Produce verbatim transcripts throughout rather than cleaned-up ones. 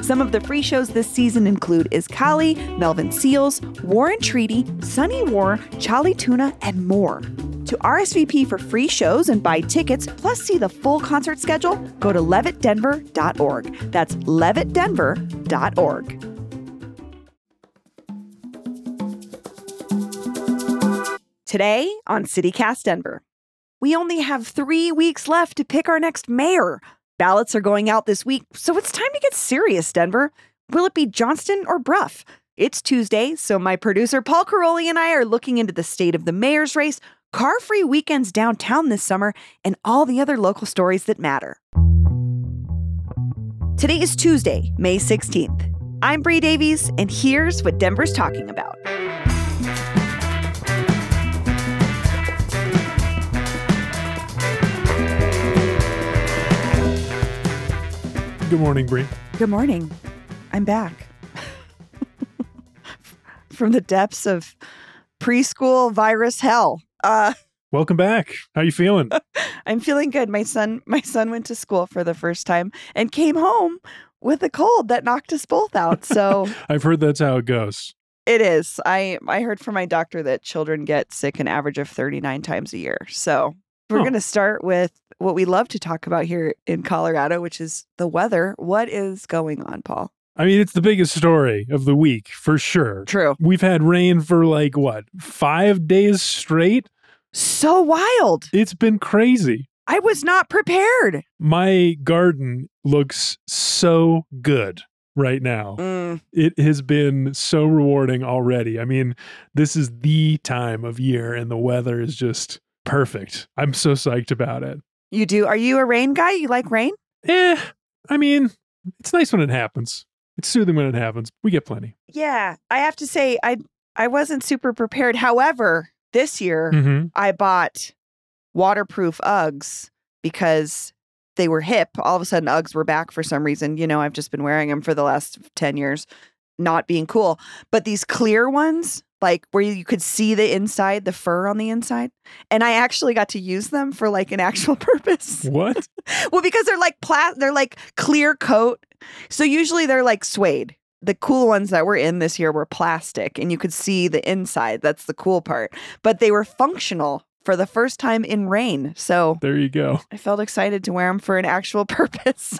Some of the free shows this season include IsKali, Melvin Seals, War and Treaty, Sunny War, Cholly Tuna, and more. To R S V P for free shows and buy tickets, plus see the full concert schedule, go to levitt denver dot org. That's levitt denver dot org. Today on CityCast Denver. We only have three weeks left to pick our next mayor. Ballots are going out this week, so it's time to get serious, Denver. Will it be Johnston or Brough? It's Tuesday, so my producer Paul Karolyi and I are looking into the state of the mayor's race, car-free weekends downtown this summer, and all the other local stories that matter. Today is Tuesday, May sixteenth. I'm Bree Davies, and here's what Denver's talking about. Good morning, Bree. Good morning. I'm back. From the depths of preschool virus hell. Uh, Welcome back. How you feeling? I'm feeling good. My son, my son went to school for the first time and came home with a cold that knocked us both out. So I've heard that's how it goes. It is. I, I heard from my doctor that children get sick an average of thirty-nine times a year. So we're oh. going to start with what we love to talk about here in Colorado, which is the weather. What is going on, Paul? I mean, it's the biggest story of the week, for sure. True. We've had rain for like, what, five days straight? So wild. It's been crazy. I was not prepared. My garden looks so good right now. Mm. It has been so rewarding already. I mean, this is the time of year and the weather is just perfect. I'm so psyched about it. You do? Are you a rain guy? You like rain? Eh, I mean, it's nice when it happens. It's soothing when it happens. We get plenty. Yeah. I have to say, I I wasn't super prepared. However, this year, mm-hmm. I bought waterproof Uggs because they were hip. All of a sudden, Uggs were back for some reason. You know, I've just been wearing them for the last ten years, not being cool. But these clear ones, like where you could see the inside, the fur on the inside. And I actually got to use them for like an actual purpose. What? Well, because they're like pla- they're like clear coat. So usually they're like suede. The cool ones that were in this year were plastic and you could see the inside. That's the cool part. But they were functional for the first time in rain. So there you go. I felt excited to wear them for an actual purpose.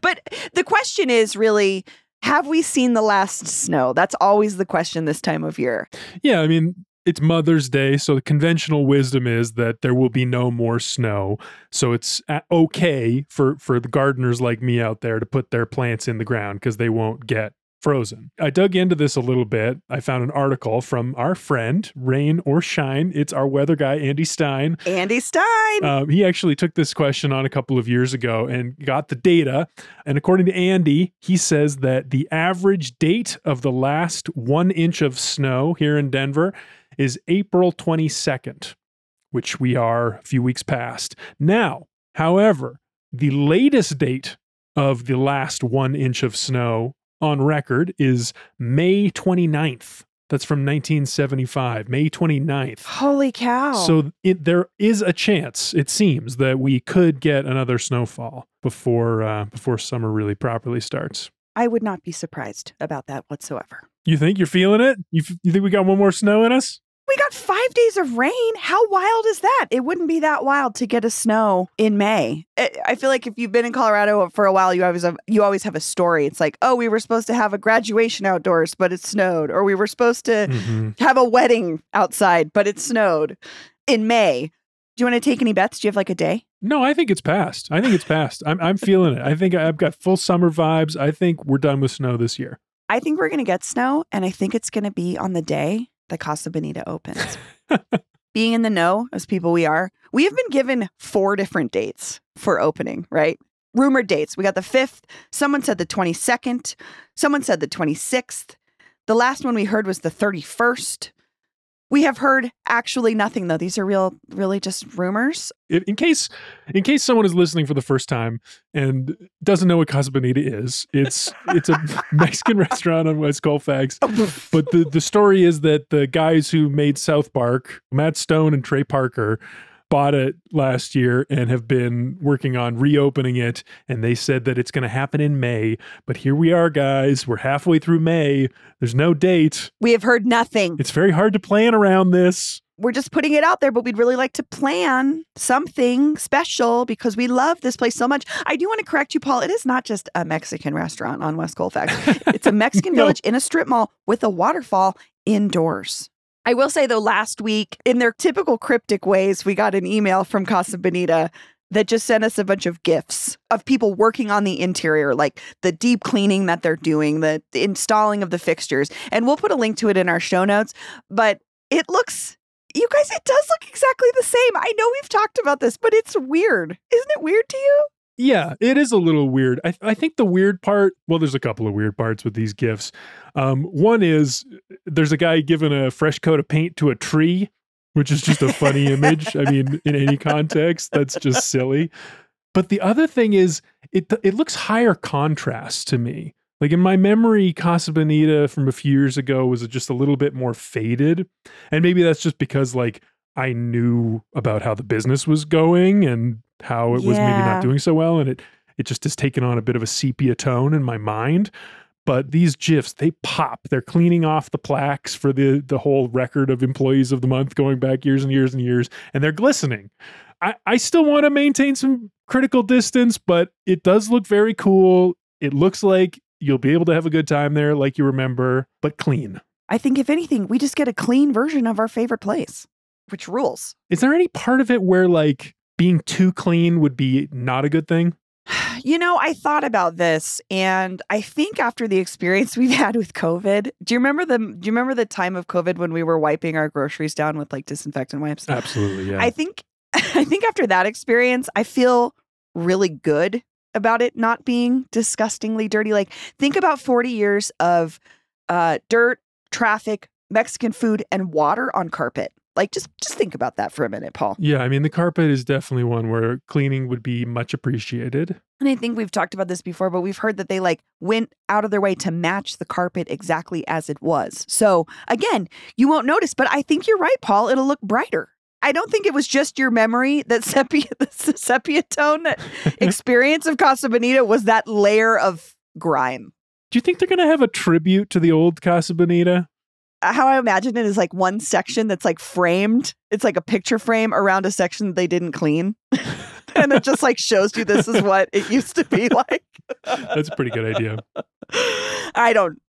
But the question is really, have we seen the last snow? That's always the question this time of year. Yeah, I mean, it's Mother's Day, so the conventional wisdom is that there will be no more snow. So it's okay for, for the gardeners like me out there to put their plants in the ground because they won't get frozen. I dug into this a little bit. I found an article from our friend, Rain or Shine. It's our weather guy, Andy Stein. Andy Stein! Um, he actually took this question on a couple of years ago and got the data. And according to Andy, he says that the average date of the last one inch of snow here in Denver is April twenty-second, which we are a few weeks past. Now, however, the latest date of the last one inch of snow on record is May twenty-ninth. That's from nineteen seventy-five, May twenty-ninth. Holy cow. So it, there is a chance, it seems, that we could get another snowfall before uh, before summer really properly starts. I would not be surprised about that whatsoever. You think you're feeling it? You, f- you think we got one more snow in us? We got five days of rain. How wild is that? It wouldn't be that wild to get a snow in May. It, I feel like if you've been in Colorado for a while, you always have, you always have a story. It's like, oh, we were supposed to have a graduation outdoors, but it snowed. Or we were supposed to mm-hmm. have a wedding outside, but it snowed in May. Do you want to take any bets? Do you have like a day? No, I think it's past. I think it's past. I'm, I'm feeling it. I think I've got full summer vibes. I think we're done with snow this year. I think we're going to get snow, and I think it's going to be on the day the Casa Bonita opens. Being in the know, as people we are, we have been given four different dates for opening, right? Rumored dates. We got the fifth. Someone said the twenty-second. Someone said the twenty-sixth. The last one we heard was the thirty-first. We have heard actually nothing, though. These are real, really just rumors. In case in case someone is listening for the first time and doesn't know what Casa Bonita is, it's it's a Mexican restaurant on West Colfax. But the, the story is that the guys who made South Park, Matt Stone and Trey Parker, bought it last year and have been working on reopening it. And they said that it's going to happen in May. But here we are, guys. We're halfway through May. There's no date. We have heard nothing. It's very hard to plan around this. We're just putting it out there, but we'd really like to plan something special because we love this place so much. I do want to correct you, Paul. It is not just a Mexican restaurant on West Colfax. It's a Mexican no. village in a strip mall with a waterfall indoors. I will say, though, last week, in their typical cryptic ways, we got an email from Casa Bonita that just sent us a bunch of GIFs of people working on the interior, like the deep cleaning that they're doing, the, the installing of the fixtures. And we'll put a link to it in our show notes. But it looks, you guys, it does look exactly the same. I know we've talked about this, but it's weird. Isn't it weird to you? Yeah, it is a little weird. I, th- I think the weird part, well, there's a couple of weird parts with these gifts. Um, one is there's a guy giving a fresh coat of paint to a tree, which is just a funny image. I mean, in any context, that's just silly. But the other thing is it it looks higher contrast to me. Like in my memory, Casa Bonita from a few years ago was just a little bit more faded. And maybe that's just because like I knew about how the business was going and how it yeah. was maybe not doing so well, and it it just has taken on a bit of a sepia tone in my mind. But these GIFs, they pop. They're cleaning off the plaques for the the whole record of employees of the month going back years and years and years, and they're glistening. I, I still want to maintain some critical distance, but it does look very cool. It looks like you'll be able to have a good time there like you remember, but clean. I think if anything, we just get a clean version of our favorite place, which rules. Is there any part of it where like being too clean would be not a good thing? You know, I thought about this, and I think after the experience we've had with COVID, do you remember the do you remember the time of COVID when we were wiping our groceries down with like disinfectant wipes? Absolutely, yeah. I think I think after that experience, I feel really good about it not being disgustingly dirty. Like, think about forty years of uh, dirt, traffic, Mexican food, and water on carpet. Like, just just think about that for a minute, Paul. Yeah, I mean, the carpet is definitely one where cleaning would be much appreciated. And I think we've talked about this before, but we've heard that they, like, went out of their way to match the carpet exactly as it was. So, again, you won't notice, but I think you're right, Paul. It'll look brighter. I don't think it was just your memory that sepia, the sepia tone, that experience of Casa Bonita was that layer of grime. Do you think they're going to have a tribute to the old Casa Bonita? How I imagine it is like one section that's like framed. It's like a picture frame around a section that they didn't clean. And it just like shows you this is what it used to be like. That's a pretty good idea. I don't,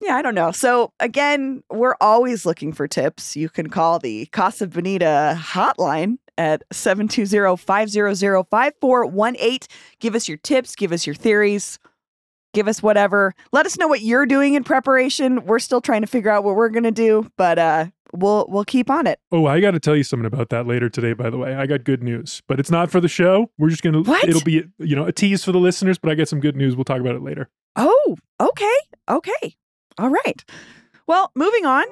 yeah, I don't know. So again, we're always looking for tips. You can call the Casa Bonita hotline at seven two zero, five zero zero, five four one eight. Give us your tips. Give us your theories. Give us whatever. Let us know what you're doing in preparation. We're still trying to figure out what we're going to do, but uh, we'll we'll keep on it. Oh, I got to tell you something about that later today, by the way. I got good news, but it's not for the show. We're just going to, it'll be, you know, a tease for the listeners, but I got some good news. We'll talk about it later. Oh, okay. Okay. All right. Well, moving on.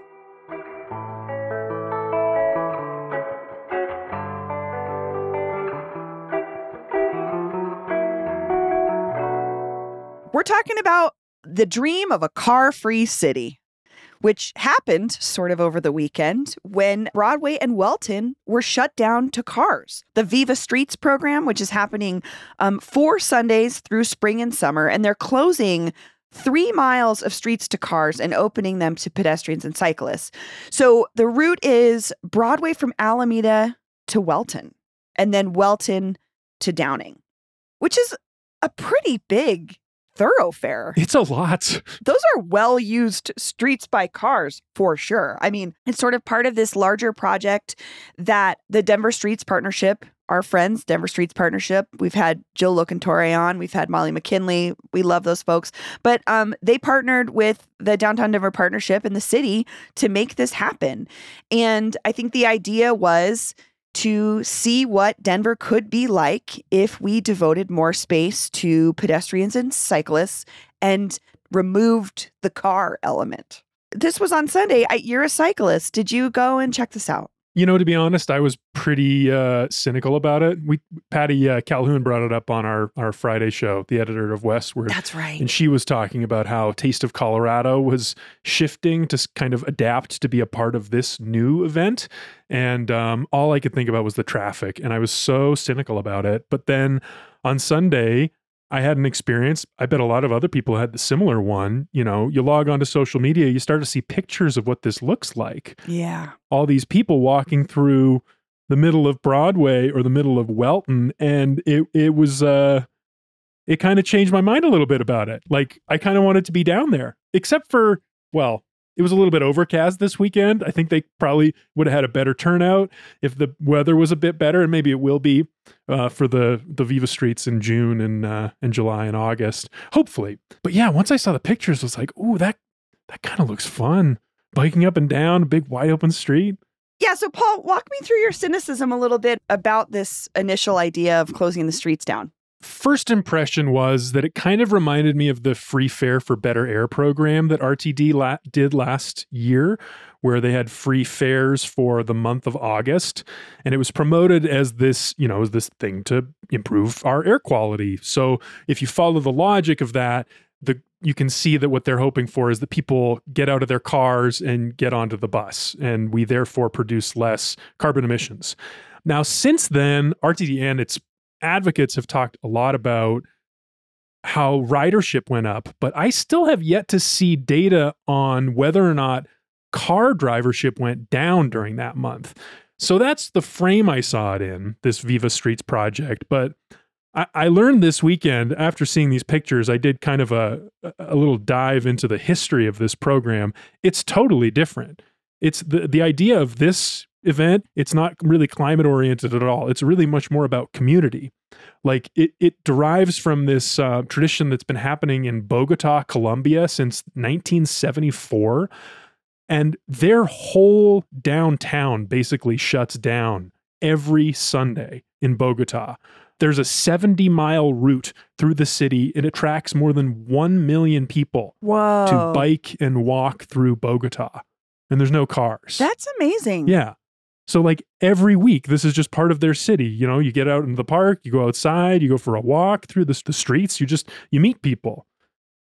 We're talking about the dream of a car-free city, which happened sort of over the weekend when Broadway and Welton were shut down to cars. The Viva Streets program, which is happening um, four Sundays through spring and summer, and they're closing three miles of streets to cars and opening them to pedestrians and cyclists. So the route is Broadway from Alameda to Welton, and then Welton to Downing, which is a pretty big thoroughfare. It's a lot. Those are well-used streets by cars for sure. I mean, it's sort of part of this larger project that the Denver Streets Partnership, our friends, Denver Streets Partnership, we've had Jill Locantore on, we've had Molly McKinley. We love those folks. But um, they partnered with the Downtown Denver Partnership and the city to make this happen. And I think the idea was to see what Denver could be like if we devoted more space to pedestrians and cyclists and removed the car element. this was on Sunday. I, you're a cyclist. Did you go and check this out? You know, to be honest, I was pretty uh, cynical about it. We Patty uh, Calhoun brought it up on our, our Friday show, the editor of Westward. That's right. And she was talking about how Taste of Colorado was shifting to kind of adapt to be a part of this new event. And um, all I could think about was the traffic. And I was so cynical about it. But then on Sunday, I had an experience. I bet a lot of other people had the similar one. You know, you log onto social media, you start to see pictures of what this looks like. Yeah. All these people walking through the middle of Broadway or the middle of Welton. And it, it was, uh, it kind of changed my mind a little bit about it. Like, I kind of wanted to be down there, except for, well, it was a little bit overcast this weekend. I think they probably would have had a better turnout if the weather was a bit better, and maybe it will be uh, for the, the Viva Streets in June and uh, in July and August, hopefully. But yeah, once I saw the pictures, I was like, ooh, that, that kind of looks fun. Biking up and down a big wide open street. Yeah. So Paul, walk me through your cynicism a little bit about this initial idea of closing the streets down. First impression was that it kind of reminded me of the Free Fare for Better Air program that R T D la- did last year, where they had free fares for the month of August. And it was promoted as this, you know, as this thing to improve our air quality. So if you follow the logic of that, the you can see that what they're hoping for is that people get out of their cars and get onto the bus, and we therefore produce less carbon emissions. Now, since then, R T D and its advocates have talked a lot about how ridership went up, but I still have yet to see data on whether or not car drivership went down during that month. So that's the frame I saw it in, this Viva Streets project. But I, I learned this weekend, after seeing these pictures, I did kind of a, a little dive into the history of this program. It's totally different. It's the, the idea of this event, it's not really climate oriented at all. It's really much more about community. Like it, it derives from this uh, tradition that's been happening in Bogota, Colombia since nineteen seventy-four. And their whole downtown basically shuts down every Sunday in Bogota. There's a seventy mile route through the city. It attracts more than one million people. Whoa. To bike and walk through Bogota. And there's no cars. That's amazing. Yeah. So like every week, this is just part of their city. You know, you get out into the park, you go outside, you go for a walk through the, the streets, you just, you meet people.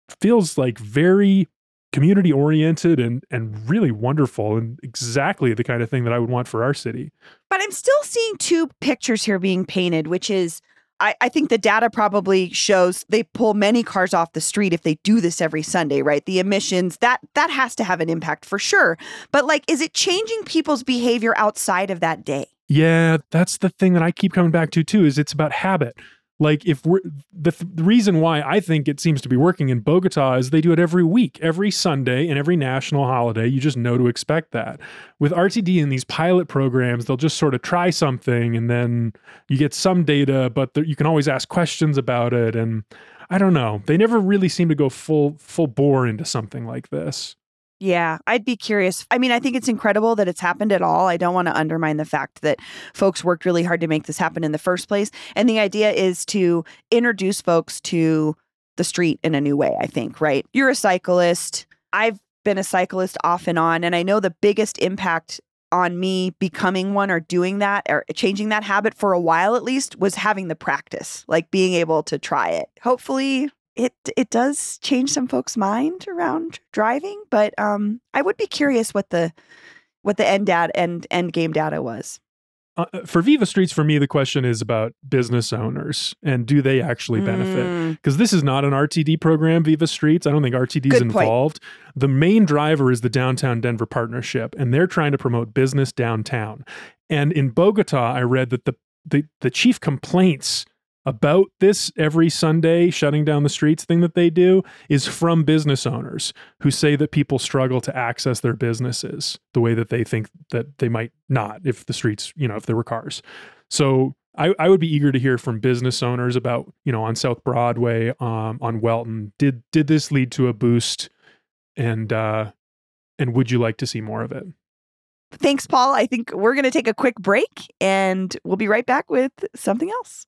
It feels like very community oriented and, and really wonderful, and exactly the kind of thing that I would want for our city. But I'm still seeing two pictures here being painted, which is, I, I think the data probably shows they pull many cars off the street if they do this every Sunday, right? The emissions, that that has to have an impact for sure. But like, is it changing people's behavior outside of that day? Yeah, that's the thing that I keep coming back to too, is it's about habit. Like if we're, the, th- the reason why I think it seems to be working in Bogota is they do it every week, every Sunday and every national holiday. You just know to expect that. With R T D and these pilot programs, they'll just sort of try something and then you get some data, but the, you can always ask questions about it. And I don't know, they never really seem to go full, full bore into something like this. Yeah, I'd be curious. I mean, I think it's incredible that it's happened at all. I don't want to undermine the fact that folks worked really hard to make this happen in the first place. And the idea is to introduce folks to the street in a new way, I think, right? You're a cyclist. I've been a cyclist off and on. And I know the biggest impact on me becoming one or doing that or changing that habit for a while, at least, was having the practice, like being able to try it. Hopefully It it does change some folks' mind around driving, but um, I would be curious what the what the end data end end game data was. Uh, for Viva Streets, for me, the question is about business owners and do they actually benefit? Because mm. this is not an R T D program, Viva Streets. I don't think R T D is involved. Point. The main driver is the Downtown Denver Partnership, and they're trying to promote business downtown. And in Bogota, I read that the the, the chief complaints about this every Sunday shutting down the streets thing that they do is from business owners who say that people struggle to access their businesses the way that they think that they might not if the streets, you know, if there were cars. So I, I would be eager to hear from business owners about, you know, on South Broadway, um, on Welton, did, did this lead to a boost, and, uh, and would you like to see more of it? Thanks, Paul. I think we're going to take a quick break and we'll be right back with something else.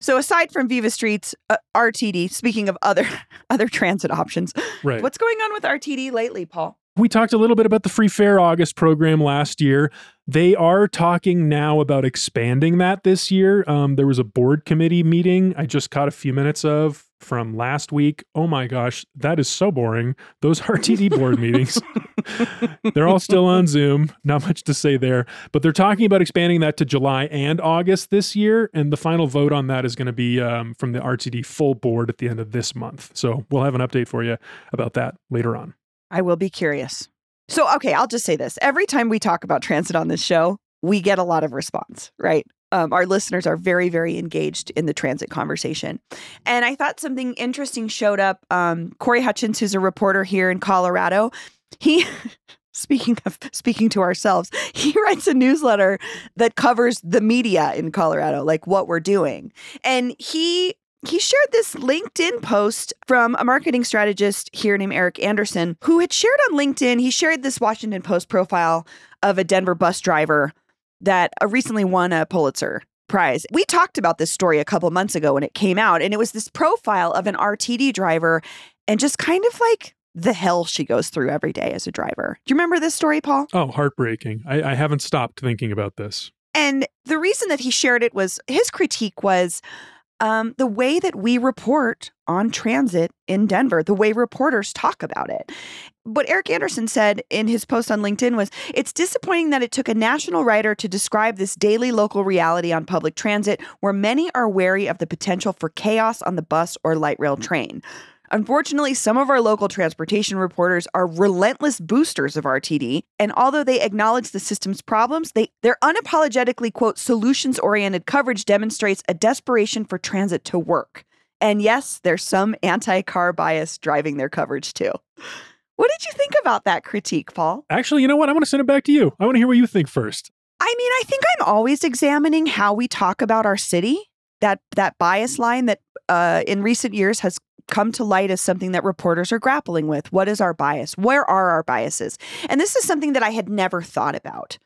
So aside from Viva Streets, uh, R T D, speaking of other other transit options, right. What's going on with R T D lately, Paul? We talked a little bit about the Free Fare August program last year. They are talking now about expanding that this year. Um, there was a board committee meeting I just caught a few minutes of from last week. Oh my gosh, that is so boring. Those R T D board meetings. They're all still on Zoom. Not much to say there, but they're talking about expanding that to July and August this year. And the final vote on that is going to be um, from the R T D full board at the end of this month. So we'll have an update for you about that later on. I will be curious. So, okay, I'll just say this. Every time we talk about transit on this show, we get a lot of response, right? Um, our listeners are very, very engaged in the transit conversation. And I thought something interesting showed up. Um, Corey Hutchins, who's a reporter here in Colorado, He, speaking of speaking to ourselves, he writes a newsletter that covers the media in Colorado, like what we're doing. And he he shared this LinkedIn post from a marketing strategist here named Eric Anderson, who had shared on LinkedIn. He shared this Washington Post profile of a Denver bus driver that recently won a Pulitzer Prize. We talked about this story a couple months ago when it came out, and it was this profile of an R T D driver and just kind of like the hell she goes through every day as a driver. Do you remember this story, Paul? Oh, heartbreaking. I, I haven't stopped thinking about this. And the reason that he shared it was his critique was um, the way that we report on transit in Denver, the way reporters talk about it. What Eric Anderson said in his post on LinkedIn was, it's disappointing that it took a national writer to describe this daily local reality on public transit, where many are wary of the potential for chaos on the bus or light rail train. Unfortunately, some of our local transportation reporters are relentless boosters of R T D, and although they acknowledge the system's problems, they, their unapologetically, quote, solutions-oriented coverage demonstrates a desperation for transit to work. And yes, there's some anti-car bias driving their coverage too. What did you think about that critique, Paul? Actually, you know what? I want to send it back to you. I want to hear what you think first. I mean, I think I'm always examining how we talk about our city. That that bias line that uh, in recent years has come to light as something that reporters are grappling with. What is our bias? Where are our biases? And this is something that I had never thought about.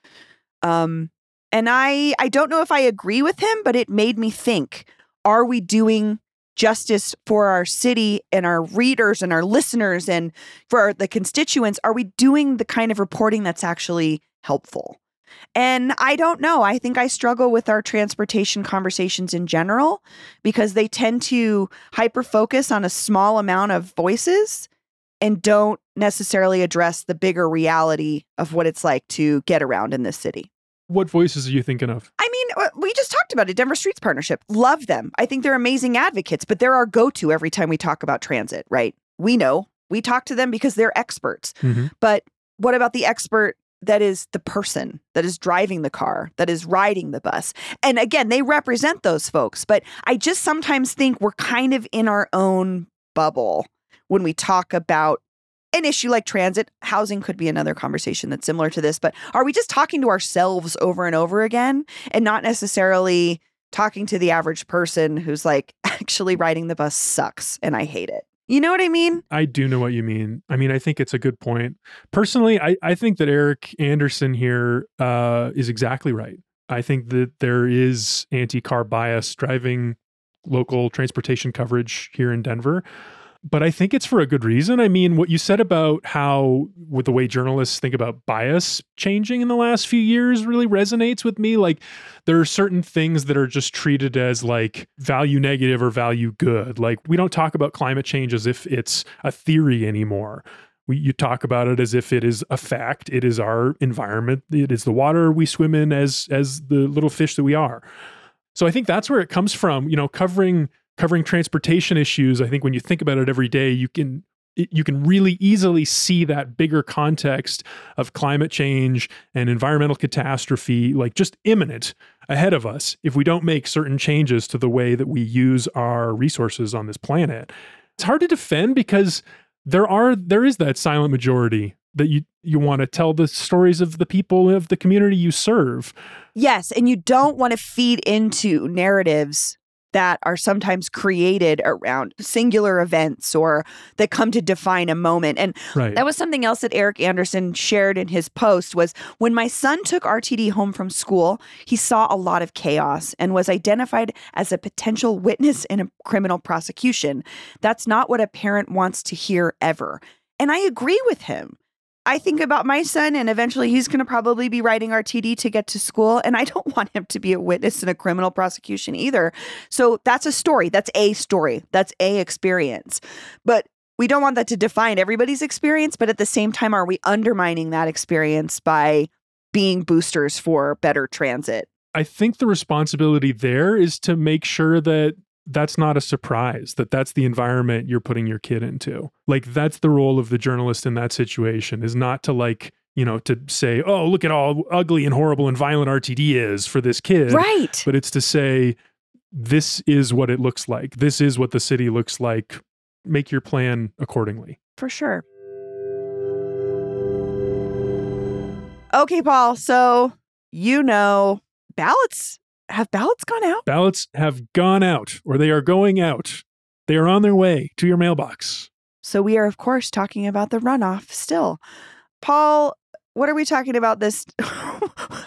Um, and I, I don't know if I agree with him, but it made me think, are we doing justice for our city and our readers and our listeners and for our, the constituents? Are we doing the kind of reporting that's actually helpful? And I don't know. I think I struggle with our transportation conversations in general because they tend to hyper-focus on a small amount of voices and don't necessarily address the bigger reality of what it's like to get around in this city. What voices are you thinking of? I mean, we just talked about it. Denver Streets Partnership. Love them. I think they're amazing advocates, but they're our go-to every time we talk about transit, right? We know. We talk to them because they're experts. Mm-hmm. But what about the expert that is the person that is driving the car, that is riding the bus? And again, they represent those folks. But I just sometimes think we're kind of in our own bubble when we talk about an issue like transit. Housing could be another conversation that's similar to this. But are we just talking to ourselves over and over again and not necessarily talking to the average person who's like, actually riding the bus sucks and I hate it? You know what I mean? I do know what you mean. I mean, I think it's a good point. Personally, I, I think that Eric Anderson here uh, is exactly right. I think that there is anti-car bias driving local transportation coverage here in Denver. But I think it's for a good reason. I mean, what you said about how with the way journalists think about bias changing in the last few years really resonates with me. Like, there are certain things that are just treated as like value negative or value good. Like, we don't talk about climate change as if it's a theory anymore. We, you talk about it as if it is a fact. It is our environment. It is the water we swim in as, as the little fish that we are. So I think that's where it comes from, you know, covering Covering transportation issues. I think when you think about it every day, you can you can really easily see that bigger context of climate change and environmental catastrophe, like just imminent ahead of us if we don't make certain changes to the way that we use our resources on this planet. It's hard to defend because there are there is that silent majority that you you want to tell the stories of the people of the community you serve. Yes, and you don't want to feed into narratives that are sometimes created around singular events or that come to define a moment. And right. That was something else that Eric Anderson shared in his post was when my son took R T D home from school, he saw a lot of chaos and was identified as a potential witness in a criminal prosecution. That's not what a parent wants to hear ever. And I agree with him. I think about my son, and eventually he's going to probably be riding R T D to get to school, and I don't want him to be a witness in a criminal prosecution either. So that's a story. That's a story. That's a experience. But we don't want that to define everybody's experience, but at the same time, are we undermining that experience by being boosters for better transit? I think the responsibility there is to make sure that that's not a surprise, that that's the environment you're putting your kid into. Like, that's the role of the journalist in that situation, is not to like, you know, to say, oh, look at all ugly and horrible and violent R T D is for this kid. Right. But it's to say, this is what it looks like. This is what the city looks like. Make your plan accordingly. For sure. Okay, Paul. So, you know, ballots. Have ballots gone out? Ballots have gone out, or they are going out. They are on their way to your mailbox. So we are, of course, talking about the runoff still. Paul, what are we talking about this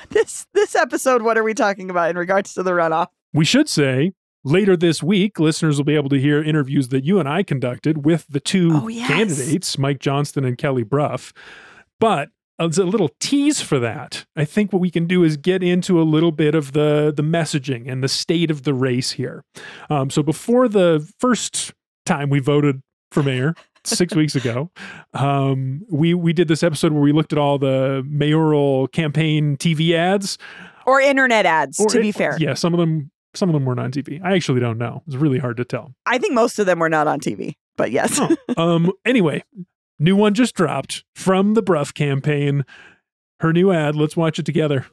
this this episode? What are we talking about in regards to the runoff? We should say later this week, listeners will be able to hear interviews that you and I conducted with the two oh, yes. candidates, Mike Johnston and Kelly Brough. But as a little tease for that, I think what we can do is get into a little bit of the the messaging and the state of the race here. Um, so before the first time we voted for mayor six weeks ago, um, we we did this episode where we looked at all the mayoral campaign T V ads or internet ads. Or to it, be fair, yeah, some of them some of them weren't on T V. I actually don't know; it's really hard to tell. I think most of them were not on T V, but yes. oh, um. Anyway. New one just dropped from the Brough campaign. Her new ad, let's watch it together.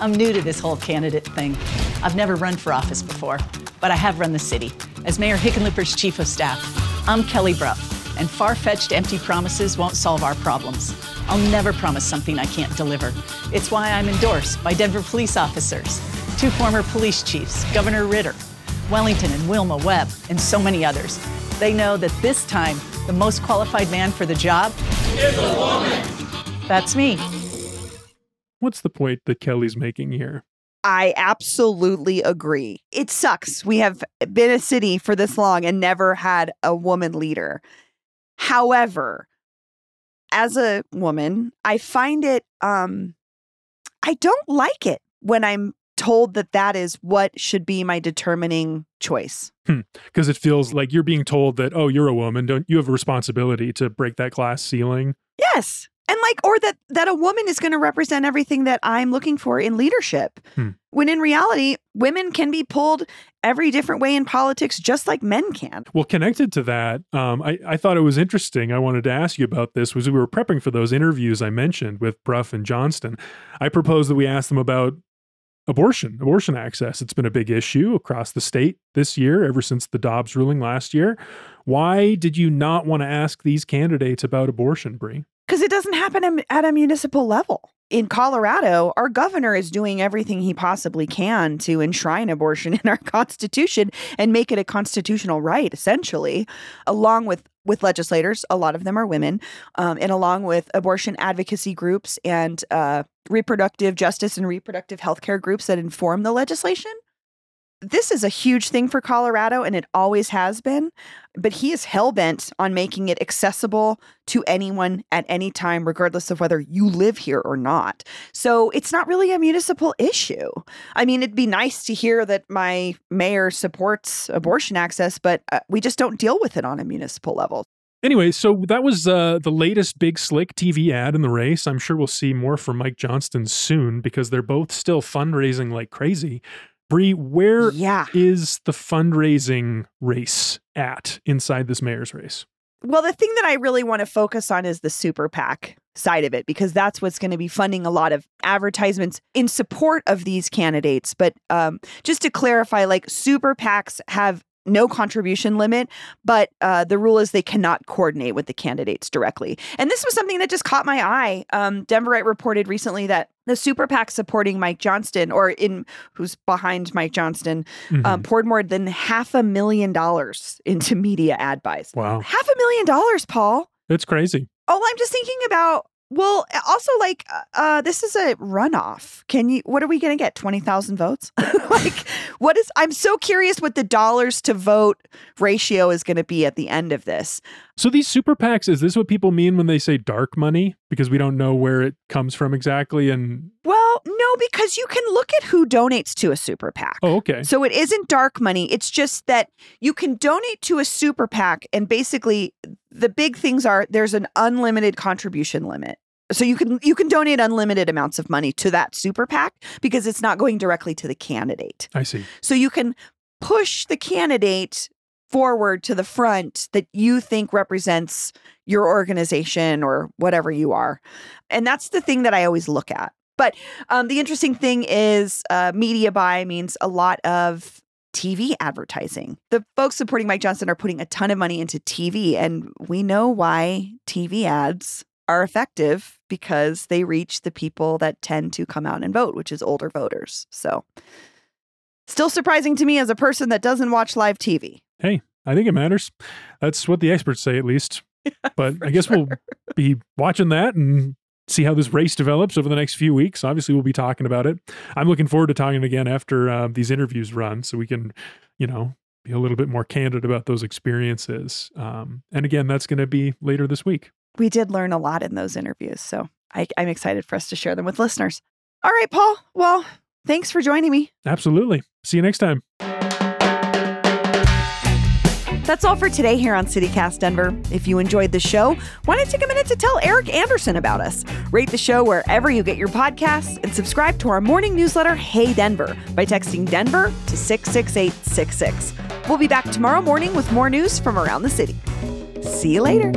I'm new to this whole candidate thing. I've never run for office before, but I have run the city. As Mayor Hickenlooper's chief of staff, I'm Kelly Brough, and far-fetched empty promises won't solve our problems. I'll never promise something I can't deliver. It's why I'm endorsed by Denver police officers, two former police chiefs, Governor Ritter, Wellington and Wilma Webb, and so many others. They know that this time, the most qualified man for the job is a woman. That's me. What's the point that Kelly's making here? I absolutely agree. It sucks. We have been a city for this long and never had a woman leader. However, as a woman, I find it, um, I don't like it when I'm told that that is what should be my determining choice. Because hmm. it feels like you're being told that, oh, you're a woman. Don't you have a responsibility to break that glass ceiling? Yes. And like, or that, that a woman is going to represent everything that I'm looking for in leadership. Hmm. When in reality, women can be pulled every different way in politics, just like men can. Well, connected to that, um, I, I thought it was interesting. I wanted to ask you about this was we were prepping for those interviews I mentioned with Brough and Johnston. I proposed that we ask them about Abortion, abortion access. It's been a big issue across the state this year, ever since the Dobbs ruling last year. Why did you not want to ask these candidates about abortion, Bree? Because it doesn't happen at a municipal level. In Colorado, our governor is doing everything he possibly can to enshrine abortion in our Constitution and make it a constitutional right, essentially, along with with legislators. A lot of them are women, um, and along with abortion advocacy groups and uh, reproductive justice and reproductive health care groups that inform the legislation. This is a huge thing for Colorado, and it always has been, but he is hell-bent on making it accessible to anyone at any time, regardless of whether you live here or not. So it's not really a municipal issue. I mean, it'd be nice to hear that my mayor supports abortion access, but uh, we just don't deal with it on a municipal level. Anyway, so that was uh, the latest Big Slick T V ad in the race. I'm sure we'll see more from Mike Johnston soon because they're both still fundraising like crazy. Bree, where yeah. is the fundraising race at inside this mayor's race? Well, the thing that I really want to focus on is the super PAC side of it, because that's what's going to be funding a lot of advertisements in support of these candidates. But um, just to clarify, like super PACs have no contribution limit, but uh, the rule is they cannot coordinate with the candidates directly. And this was something that just caught my eye. Um, Denverite reported recently that the super PAC supporting Mike Johnston, or in who's behind Mike Johnston, mm-hmm. um, poured more than half a million dollars into media ad buys. Wow. Half a million dollars, Paul. That's crazy. Oh, I'm just thinking about, well, also like, uh, this is a runoff. Can you, what are we going to get? twenty thousand votes? Like, what is, I'm so curious what the dollars to vote ratio is going to be at the end of this. So these super PACs, is this what people mean when they say dark money? Because we don't know where it comes from exactly. And well, no, because you can look at who donates to a super PAC. Oh, okay. So it isn't dark money. It's just that you can donate to a super PAC, and basically the big things are there's an unlimited contribution limit. So you can you can donate unlimited amounts of money to that super PAC because it's not going directly to the candidate. I see. So you can push the candidate forward to the front that you think represents your organization or whatever you are. And that's the thing that I always look at. But um, the interesting thing is uh, media buy means a lot of T V advertising. The folks supporting Mike Johnston are putting a ton of money into T V, and we know why T V ads are effective, because they reach the people that tend to come out and vote, which is older voters. So still surprising to me as a person that doesn't watch live T V. Hey, I think it matters. That's what the experts say, at least. But I guess sure. we'll be watching that and see how this race develops over the next few weeks. Obviously, we'll be talking about it. I'm looking forward to talking again after uh, these interviews run, so we can, you know, be a little bit more candid about those experiences. Um, and again, that's going to be later this week. We did learn a lot in those interviews, so I, I'm excited for us to share them with listeners. All right, Paul. Well, thanks for joining me. Absolutely. See you next time. That's all for today here on CityCast Denver. If you enjoyed the show, why not take a minute to tell Eric Anderson about us? Rate the show wherever you get your podcasts and subscribe to our morning newsletter, Hey Denver, by texting Denver to six six eight six six. We'll be back tomorrow morning with more news from around the city. See you later.